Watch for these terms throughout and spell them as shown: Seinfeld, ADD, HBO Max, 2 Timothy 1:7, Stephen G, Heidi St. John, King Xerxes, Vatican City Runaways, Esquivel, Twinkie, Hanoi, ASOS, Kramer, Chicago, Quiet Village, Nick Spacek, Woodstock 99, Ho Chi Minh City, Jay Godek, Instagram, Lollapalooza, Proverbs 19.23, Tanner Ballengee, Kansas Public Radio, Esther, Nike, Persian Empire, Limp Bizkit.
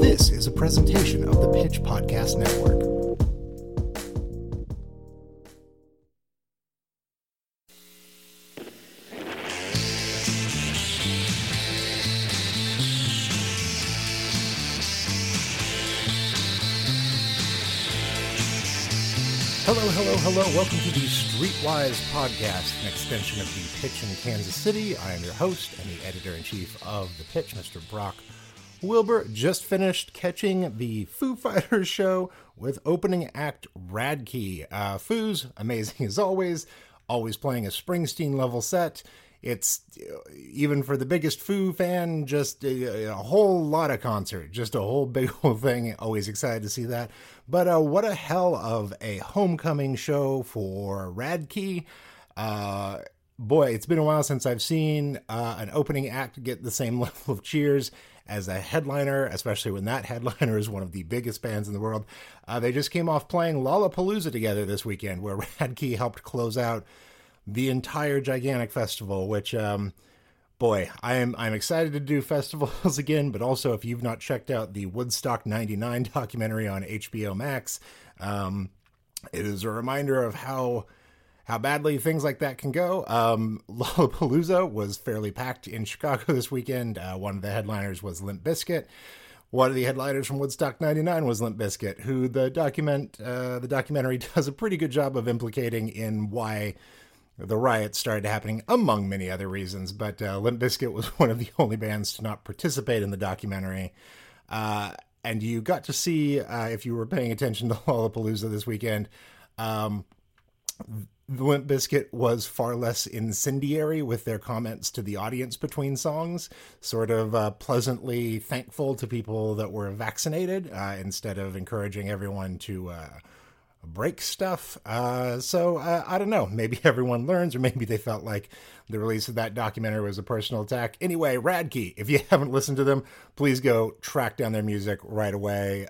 This is a presentation of the Pitch Podcast Network. Hello, welcome to the Streetwise Podcast, an extension of the Pitch in Kansas City. I am your host and the editor-in-chief of the Pitch, Mr. Brock Wilbur. Just finished catching the Foo Fighters show with opening act Radkey. Foo's amazing as always, always playing a Springsteen-level set. It's, even for the biggest Foo fan, just a whole lot of concert, just a whole big old thing. Always excited to see that. But what a hell of a homecoming show for Radkey. Boy, it's been a while since I've seen an opening act get the same level of cheers as a headliner, especially when that headliner is one of the biggest bands in the world. They just came off playing Lollapalooza together this weekend, where Radkey helped close out the entire gigantic festival, which, boy, I'm excited to do festivals again. But also, if you've not checked out the Woodstock 99 documentary on HBO Max, it is a reminder of how badly things like that can go. Lollapalooza was fairly packed in Chicago this weekend. One of the headliners was Limp Bizkit. One of the headliners from Woodstock 99 was Limp Bizkit, who the documentary does a pretty good job of implicating in why the riots started happening, among many other reasons, but Limp Bizkit was one of the only bands to not participate in the documentary. And you got to see, if you were paying attention to Lollapalooza this weekend, Limp Bizkit was far less incendiary with their comments to the audience between songs, sort of pleasantly thankful to people that were vaccinated, instead of encouraging everyone to break stuff. So I don't know, maybe everyone learns, or maybe they felt like the release of that documentary was a personal attack. Anyway, Radkey, if you haven't listened to them, please go track down their music right away.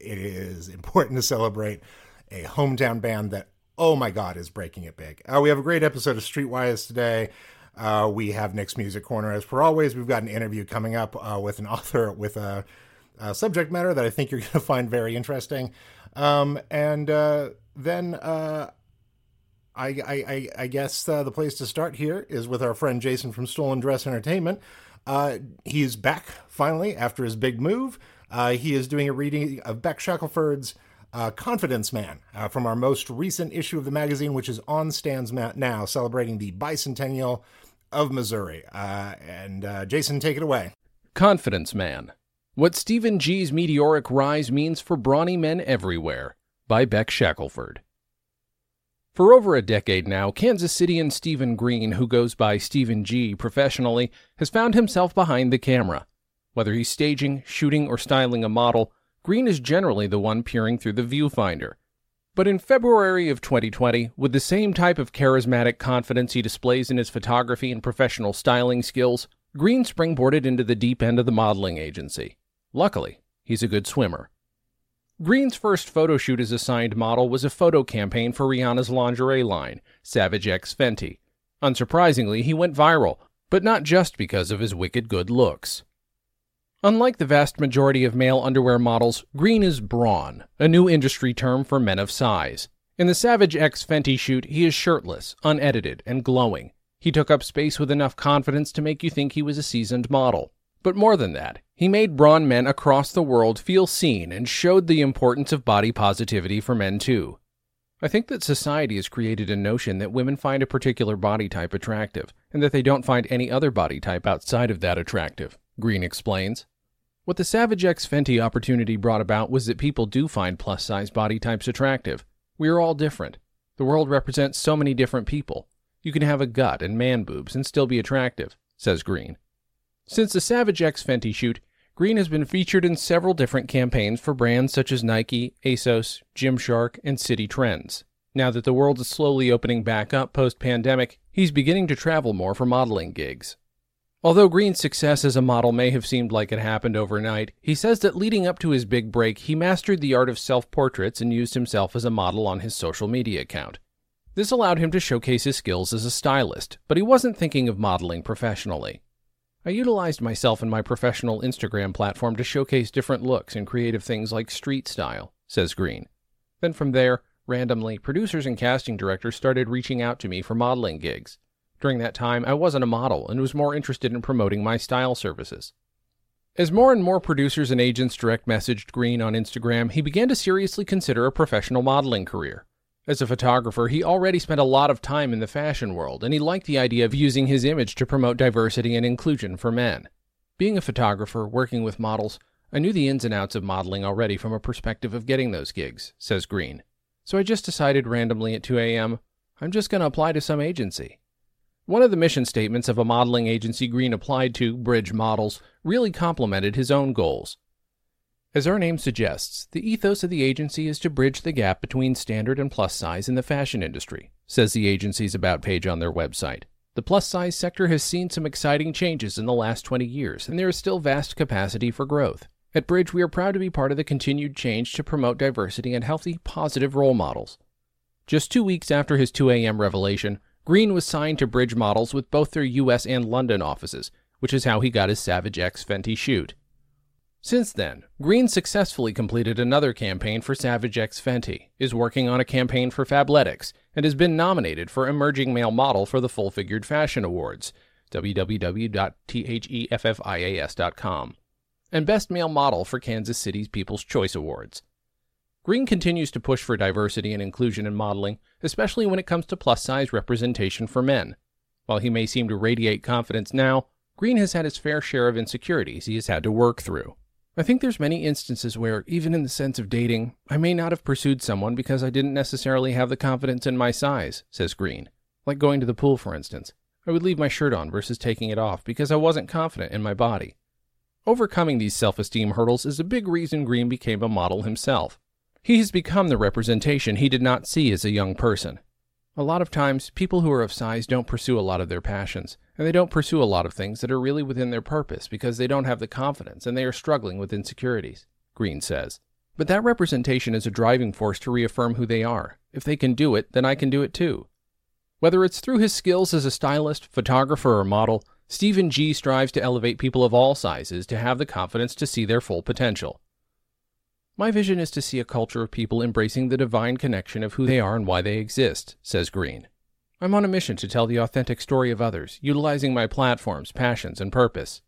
It is important to celebrate a hometown band that, oh my God, is breaking it big. We have a great episode of Streetwise today. We have Nick's Music Corner as per always. We've got an interview coming up with an author with a subject matter that I think you're going to find very interesting. And then I guess the place to start here is with our friend Jason from Stolen Dress Entertainment. He's back finally after his big move. He is doing a reading of Beck Shackelford's Confidence Man from our most recent issue of the magazine, which is on stands now, celebrating the bicentennial of Missouri. And Jason, take it away. Confidence Man: What Stephen G's Meteoric Rise Means for Brawny Men Everywhere, by Beck Shackelford. For over a decade now, Kansas City's Stephen Green, who goes by Stephen G professionally, has found himself behind the camera. Whether he's staging, shooting, or styling a model, Green is generally the one peering through the viewfinder. But in February of 2020, with the same type of charismatic confidence he displays in his photography and professional styling skills, Green springboarded into the deep end of the modeling agency. Luckily, he's a good swimmer. Green's first photo shoot as assigned model was a photo campaign for Rihanna's lingerie line, Savage X Fenty. Unsurprisingly, he went viral, but not just because of his wicked good looks. Unlike the vast majority of male underwear models, Green is brawn, a new industry term for men of size. In the Savage X Fenty shoot, he is shirtless, unedited, and glowing. He took up space with enough confidence to make you think he was a seasoned model. But more than that, he made brawn men across the world feel seen and showed the importance of body positivity for men too. I think that society has created a notion that women find a particular body type attractive, and that they don't find any other body type outside of that attractive, Green explains. What the Savage X Fenty opportunity brought about was that people do find plus-size body types attractive. We are all different. The world represents so many different people. You can have a gut and man boobs and still be attractive, says Green. Since the Savage X Fenty shoot, Green has been featured in several different campaigns for brands such as Nike, ASOS, Gymshark, and City Trends. Now that the world is slowly opening back up post-pandemic, he's beginning to travel more for modeling gigs. Although Green's success as a model may have seemed like it happened overnight, he says that leading up to his big break, he mastered the art of self-portraits and used himself as a model on his social media account. This allowed him to showcase his skills as a stylist, but he wasn't thinking of modeling professionally. I utilized myself and my professional Instagram platform to showcase different looks and creative things like street style, says Green. Then from there, randomly, producers and casting directors started reaching out to me for modeling gigs. During that time, I wasn't a model and was more interested in promoting my style services. As more and more producers and agents direct messaged Green on Instagram, he began to seriously consider a professional modeling career. As a photographer, he already spent a lot of time in the fashion world, and he liked the idea of using his image to promote diversity and inclusion for men. Being a photographer, working with models, I knew the ins and outs of modeling already from a perspective of getting those gigs, says Green. So I just decided randomly at 2 a.m., I'm just going to apply to some agency. One of the mission statements of a modeling agency Green applied to, Bridge Models, really complemented his own goals. As our name suggests, the ethos of the agency is to bridge the gap between standard and plus size in the fashion industry, says the agency's About page on their website. The plus size sector has seen some exciting changes in the last 20 years, and there is still vast capacity for growth. At Bridge, we are proud to be part of the continued change to promote diversity and healthy, positive role models. Just 2 weeks after his 2 a.m. revelation, Green was signed to Bridge Models with both their U.S. and London offices, which is how he got his Savage X Fenty shoot. Since then, Green successfully completed another campaign for Savage X Fenty, is working on a campaign for Fabletics, and has been nominated for Emerging Male Model for the Full Figured Fashion Awards, www.theffias.com, and Best Male Model for Kansas City's People's Choice Awards. Green continues to push for diversity and inclusion in modeling, especially when it comes to plus-size representation for men. While he may seem to radiate confidence now, Green has had his fair share of insecurities he has had to work through. I think there's many instances where, even in the sense of dating, I may not have pursued someone because I didn't necessarily have the confidence in my size, says Green. Like going to the pool, for instance. I would leave my shirt on versus taking it off because I wasn't confident in my body. Overcoming these self-esteem hurdles is a big reason Green became a model himself. He has become the representation he did not see as a young person. A lot of times, people who are of size don't pursue a lot of their passions, and they don't pursue a lot of things that are really within their purpose because they don't have the confidence and they are struggling with insecurities, Green says. But that representation is a driving force to reaffirm who they are. If they can do it, then I can do it too. Whether it's through his skills as a stylist, photographer, or model, Stephen G strives to elevate people of all sizes to have the confidence to see their full potential. My vision is to see a culture of people embracing the divine connection of who they are and why they exist, says Green. I'm on a mission to tell the authentic story of others, utilizing my platforms, passions, and purpose.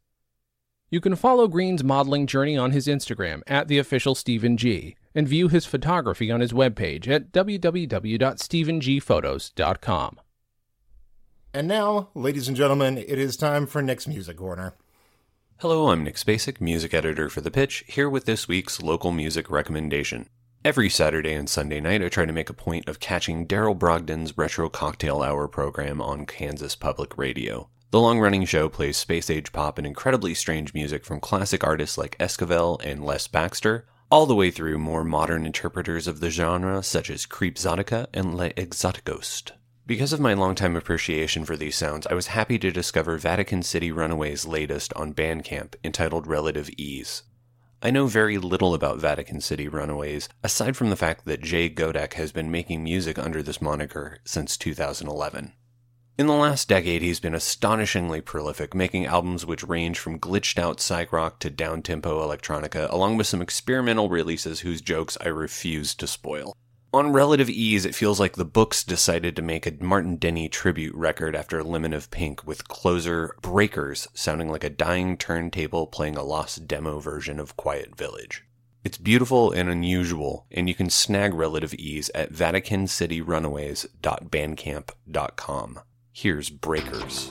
You can follow Green's modeling journey on his Instagram, @theofficialstephen G, and view his photography on his webpage at www.stephengphotos.com. And now, ladies and gentlemen, it is time for Nick's Music Corner. Hello, I'm Nick Spacek, music editor for The Pitch, here with this week's local music recommendation. Every Saturday and Sunday night, I try to make a point of catching Daryl Brogdon's Retro Cocktail Hour program on Kansas Public Radio. The long-running show plays space-age pop and incredibly strange music from classic artists like Esquivel and Les Baxter, all the way through more modern interpreters of the genre such as Creepsotica and Le Exoticost. Because of my longtime appreciation for these sounds, I was happy to discover Vatican City Runaways' latest on Bandcamp, entitled Relative Ease. I know very little about Vatican City Runaways, aside from the fact that Jay Godek has been making music under this moniker since 2011. In the last decade, he's been astonishingly prolific, making albums which range from glitched-out psych rock to down-tempo electronica, along with some experimental releases whose jokes I refuse to spoil. On Relative Ease, it feels like the Books decided to make a Martin Denny tribute record after Lemon of Pink, with closer Breakers sounding like a dying turntable playing a lost demo version of Quiet Village. It's beautiful and unusual, and you can snag Relative Ease at VaticanCityRunaways.bandcamp.com. Here's Breakers.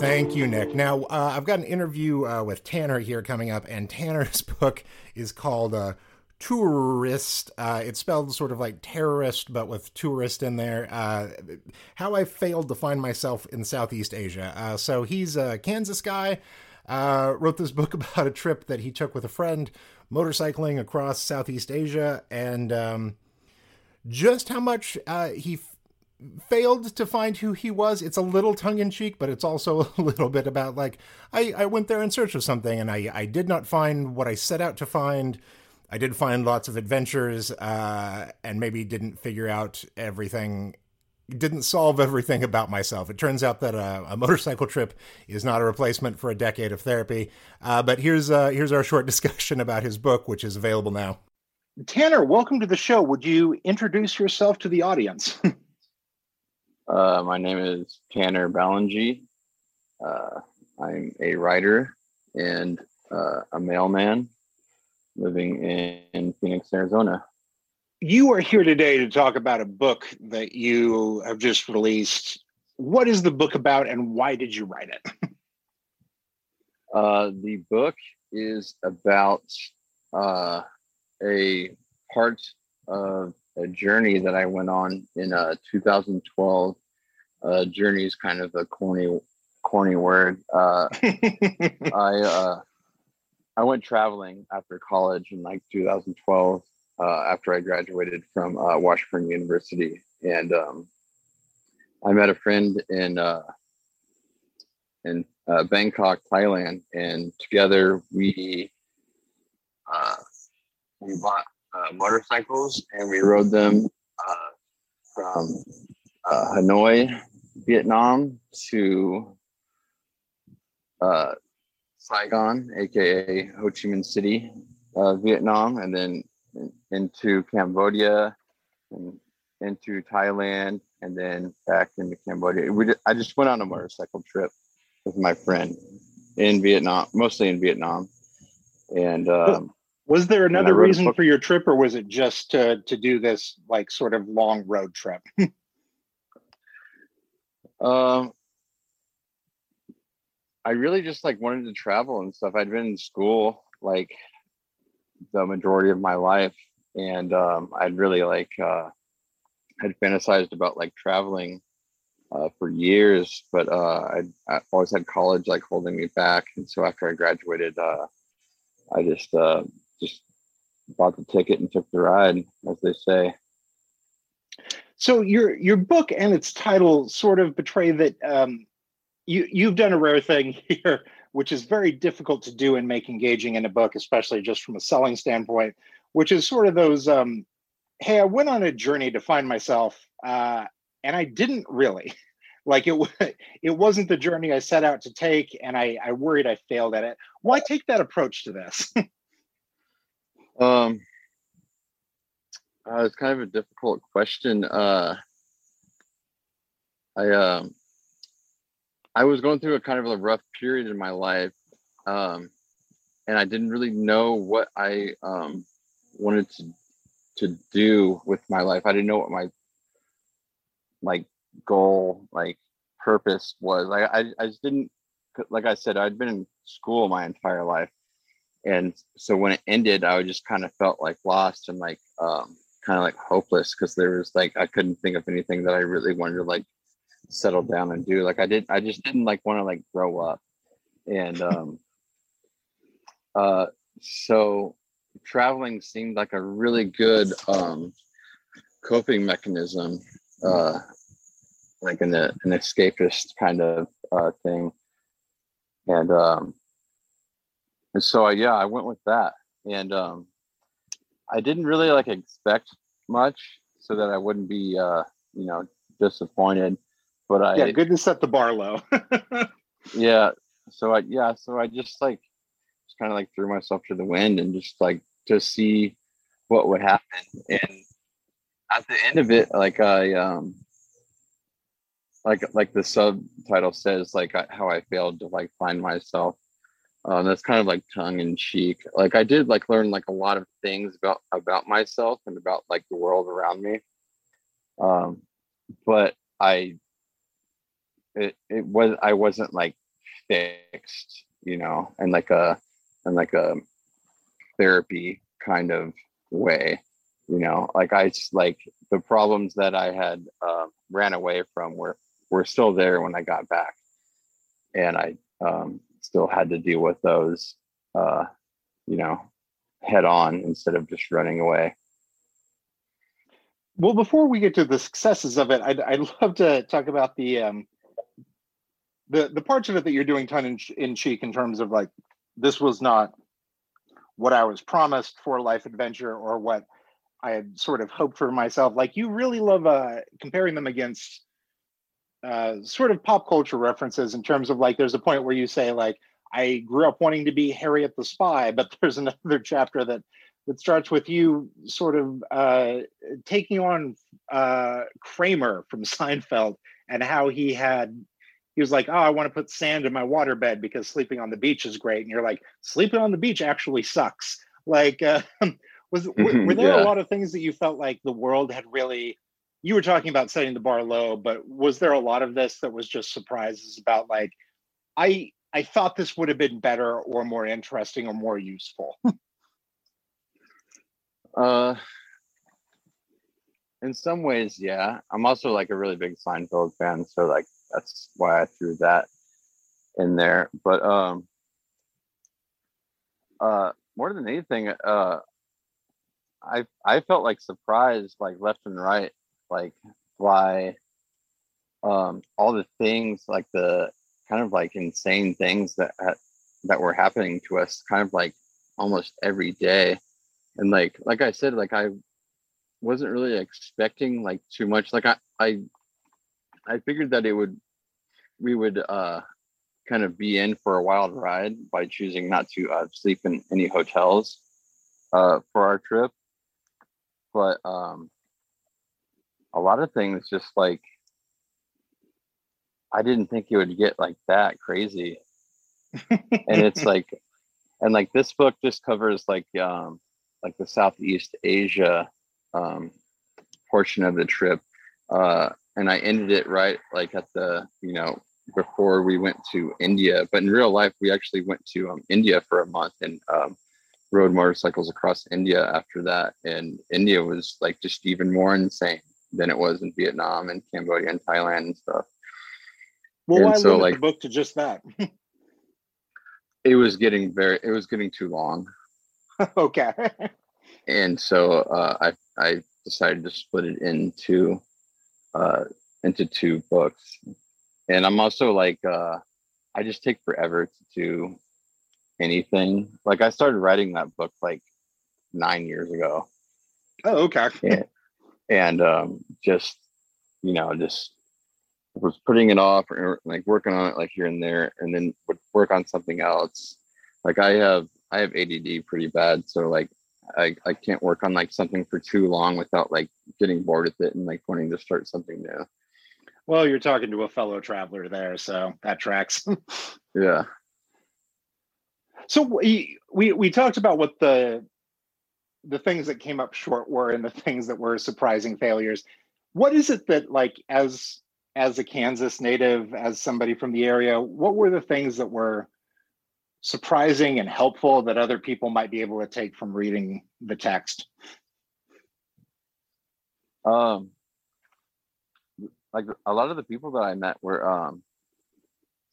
Thank you, Nick. Now, I've got an interview with Tanner here coming up, and Tanner's book is called Tourist. It's spelled sort of like terrorist, but with tourist in there. How I Failed to Find Myself in Southeast Asia. So he's a Kansas guy, wrote this book about a trip that he took with a friend, motorcycling across Southeast Asia, and just how much he failed to find who he was. It's a little tongue-in-cheek, but it's also a little bit about, like, I went there in search of something, and I did not find what I set out to find. I did find lots of adventures, and maybe didn't figure out everything, didn't solve everything about myself. It turns out that a motorcycle trip is not a replacement for a decade of therapy. But here's our short discussion about his book, which is available now. Tanner, welcome to the show. Would you introduce yourself to the audience? My name is Tanner Ballengee. I'm a writer and a mailman living in Phoenix, Arizona. You are here today to talk about a book that you have just released. What is the book about, and why did you write it? The book is about a part of a journey that I went on in 2012. Journey is kind of a corny word. I went traveling after college in like 2012, after I graduated from Washburn University. And I met a friend in Bangkok, Thailand. And together we bought motorcycles, and we rode them from Hanoi, Vietnam, to Saigon, aka Ho Chi Minh City, Vietnam, and then into Cambodia, and into Thailand, and then back into Cambodia. I just went on a motorcycle trip with my friend in Vietnam, mostly in Vietnam. And was there another reason for your trip, or was it just to do this like sort of long road trip? I really just like wanted to travel and stuff. I'd been in school like the majority of my life, and I'd really like had fantasized about like traveling for years, but I always had college like holding me back. And so after I graduated, I just bought the ticket and took the ride, as they say. So your book and its title sort of betray that. You've done a rare thing here, which is very difficult to do and make engaging in a book, especially just from a selling standpoint, which is sort of those, hey, I went on a journey to find myself, and I didn't really. Like, it wasn't the journey I set out to take, and I worried I failed at it. Why take that approach to this? It's kind of a difficult question. I was going through a kind of a rough period in my life, and I didn't really know what I wanted to do with my life. I didn't know what my like goal, like purpose was. I just didn't, like I said, I'd been in school my entire life, and so when it ended, I just kind of felt like lost and like kind of like hopeless, because there was like I couldn't think of anything that I really wanted to like settle down and do. Like I just didn't like want to like grow up, and so traveling seemed like a really good coping mechanism, like an escapist kind of thing. And so I went with that, and I didn't really like expect much, so that I wouldn't be disappointed. But good to set the bar low. Yeah. So I just kind of like threw myself to the wind and just like to see what would happen. And at the end of it, like I like the subtitle says, like how I failed to like find myself. That's kind of like tongue in cheek. Like I did like learn like a lot of things about myself and about like the world around me. But I wasn't like fixed, you know, and like a therapy kind of way, you know, like I like the problems that I had ran away from were still there when I got back, and I still had to deal with those, you know, head on instead of just running away. Well, before we get to the successes of it, I'd love to talk about the parts of it that you're doing tongue in cheek in terms of like, this was not what I was promised for life adventure or what I had sort of hoped for myself. Like you really love comparing them against sort of pop culture references in terms of like, there's a point where you say like, I grew up wanting to be Harriet the Spy, but there's another chapter that starts with you sort of taking on Kramer from Seinfeld and how he was like, oh, I want to put sand in my waterbed because sleeping on the beach is great. And you're like, sleeping on the beach actually sucks. Like, were there a lot of things that you felt like the world had really, you were talking about setting the bar low, but was there a lot of this that was just surprises about like, I thought this would have been better or more interesting or more useful? In some ways, yeah. I'm also like a really big Seinfeld fan, so like that's why I threw that in there. But more than anything, I felt like surprised, like left and right, like by all the things, like the kind of like insane things that were happening to us, kind of like almost every day. And like I said, like I wasn't really expecting like too much. Like I figured that we would kind of be in for a wild ride by choosing not to sleep in any hotels for our trip. But a lot of things just like, I didn't think it would get like that crazy. And it's like, and like this book just covers like the Southeast Asia portion of the trip, and I ended it right like at the, you know, before we went to India. But in real life, we actually went to India for a month and rode motorcycles across India after that. And India was like just even more insane than it was in Vietnam and Cambodia and Thailand and stuff. Well, and why so, limit like, the book to just that? It was getting too long. Okay. And so I decided to split it into two books. And I'm also like, I just take forever to do anything. Like I started writing that book like 9 years ago. Oh, okay. And just, you know, just was putting it off or like working on it like here and there, and then would work on something else. Like I have ADD pretty bad, so like I can't work on like something for too long without like getting bored with it and like wanting to start something new. Well, you're talking to a fellow traveler there, so that tracks. Yeah. So we talked about what the things that came up short were and the things that were surprising failures. What is it that like as a Kansas native, as somebody from the area, what were the things that were surprising and helpful that other people might be able to take from reading the text? Like a lot of the people that I met were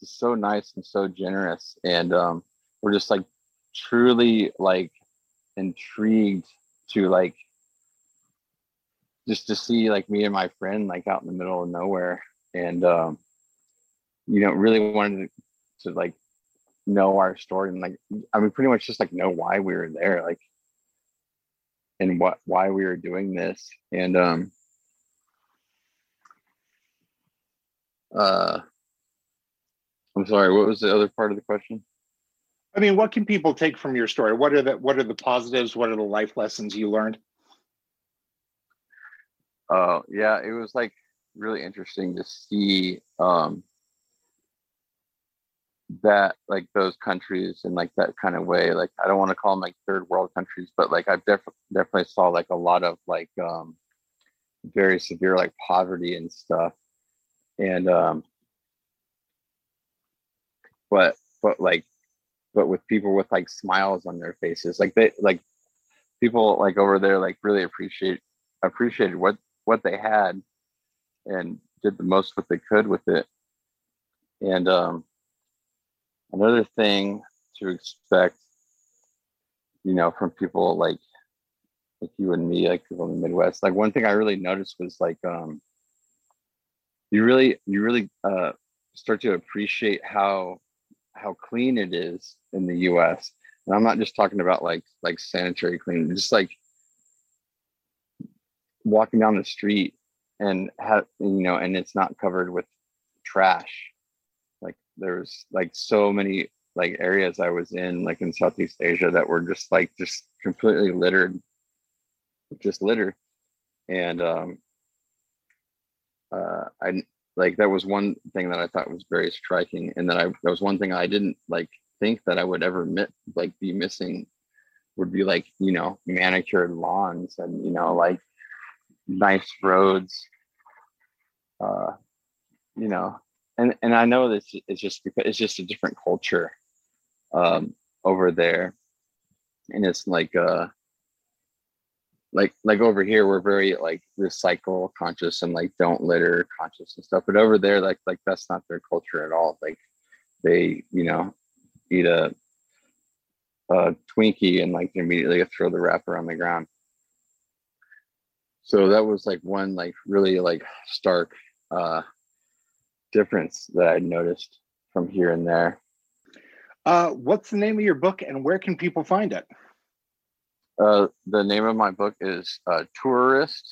just so nice and so generous, and were just like truly like intrigued to like just to see like me and my friend like out in the middle of nowhere, and you know, really wanted to like know our story, and like I mean pretty much just like know why we were there, like, and why we were doing this. And I'm sorry, what was the other part of the question? I mean, what can people take from your story? What are the positives? What are the life lessons you learned? Yeah, it was like really interesting to see that like those countries and like that kind of way, like I don't want to call them like third world countries, but like I definitely saw like a lot of like very severe like poverty and stuff. And but with people with like smiles on their faces, like they like people like over there like really appreciated what they had and did the most what they could with it. And another thing to expect, you know, from people like you and me, like people in the Midwest, like one thing I really noticed was like you really start to appreciate how clean it is in the US. And I'm not just talking about like sanitary clean, just like walking down the street and and it's not covered with trash. Like there's like so many like areas I was in, like in Southeast Asia, that were just completely littered with just litter. And I like that was one thing that I thought was very striking, and that was one thing I didn't like think that I would ever be missing would be like, you know, manicured lawns and, you know, like nice roads, you know, and I know this is just because it's just a different culture over there, and it's like over here we're very like recycle conscious and like don't litter conscious and stuff, but over there like that's not their culture at all. Like they, you know, eat a Twinkie and like immediately throw the wrapper on the ground. So that was like one like really like stark difference that I noticed from here and there. What's the name of your book and where can people find it? The name of my book is Tourist,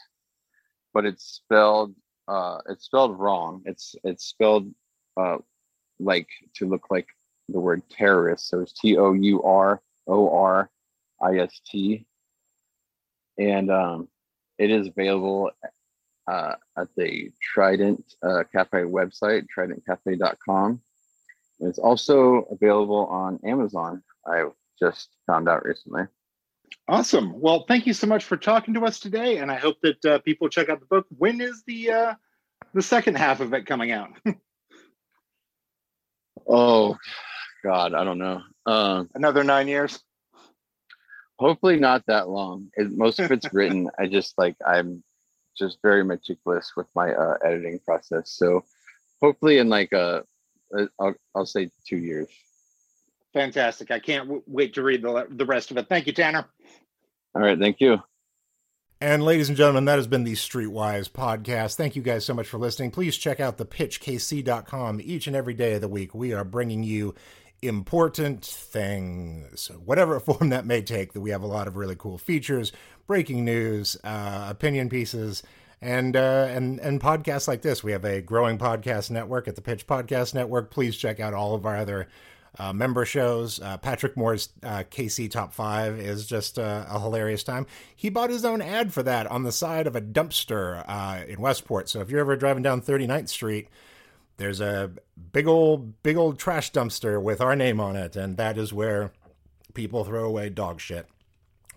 but it's spelled wrong. It's spelled like to look like the word terrorist. So it's TOURORIST, and it is available at the Trident Cafe website, tridentcafe.com. And it's also available on Amazon. I just found out recently. Awesome. Well, thank you so much for talking to us today, and I hope that people check out the book. When is the second half of it coming out? Oh, God, I don't know. Another 9 years? Hopefully not that long. Most of it's written. I'm just very meticulous with my editing process. So hopefully in I'll say 2 years. Fantastic. I can't wait to read the rest of it. Thank you, Tanner. All right. Thank you. And ladies and gentlemen, that has been the Streetwise podcast. Thank you guys so much for listening. Please check out thepitchkc.com each and every day of the week. We are bringing you important things, whatever form that may take. That we have a lot of really cool features, breaking news, opinion pieces, and podcasts like this. We have a growing podcast network at the Pitch Podcast Network. Please check out all of our other member shows. Patrick Moore's KC Top 5 is just a hilarious time. He bought his own ad for that on the side of a dumpster in Westport. So if you're ever driving down 39th Street, there's a big old trash dumpster with our name on it, and that is where people throw away dog shit.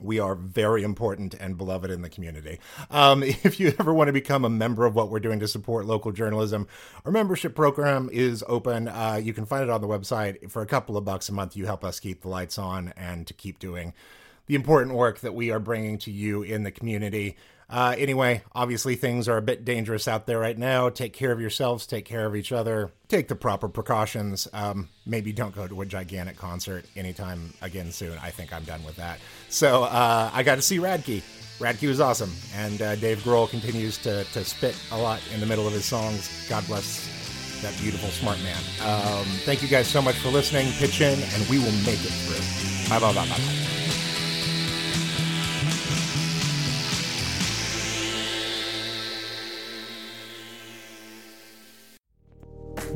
We are very important and beloved in the community. If you ever want to become a member of what we're doing to support local journalism, our membership program is open. You can find it on the website. For a couple of bucks a month, you help us keep the lights on and to keep doing the important work that we are bringing to you in the community. Anyway, obviously things are a bit dangerous out there right now. Take care of yourselves. Take care of each other. Take the proper precautions. Maybe don't go to a gigantic concert anytime again soon. I think I'm done with that. So I got to see Radkey. Radkey was awesome. And Dave Grohl continues to spit a lot in the middle of his songs. God bless that beautiful, smart man. Thank you guys so much for listening. Pitch in, and we will make it through. Bye.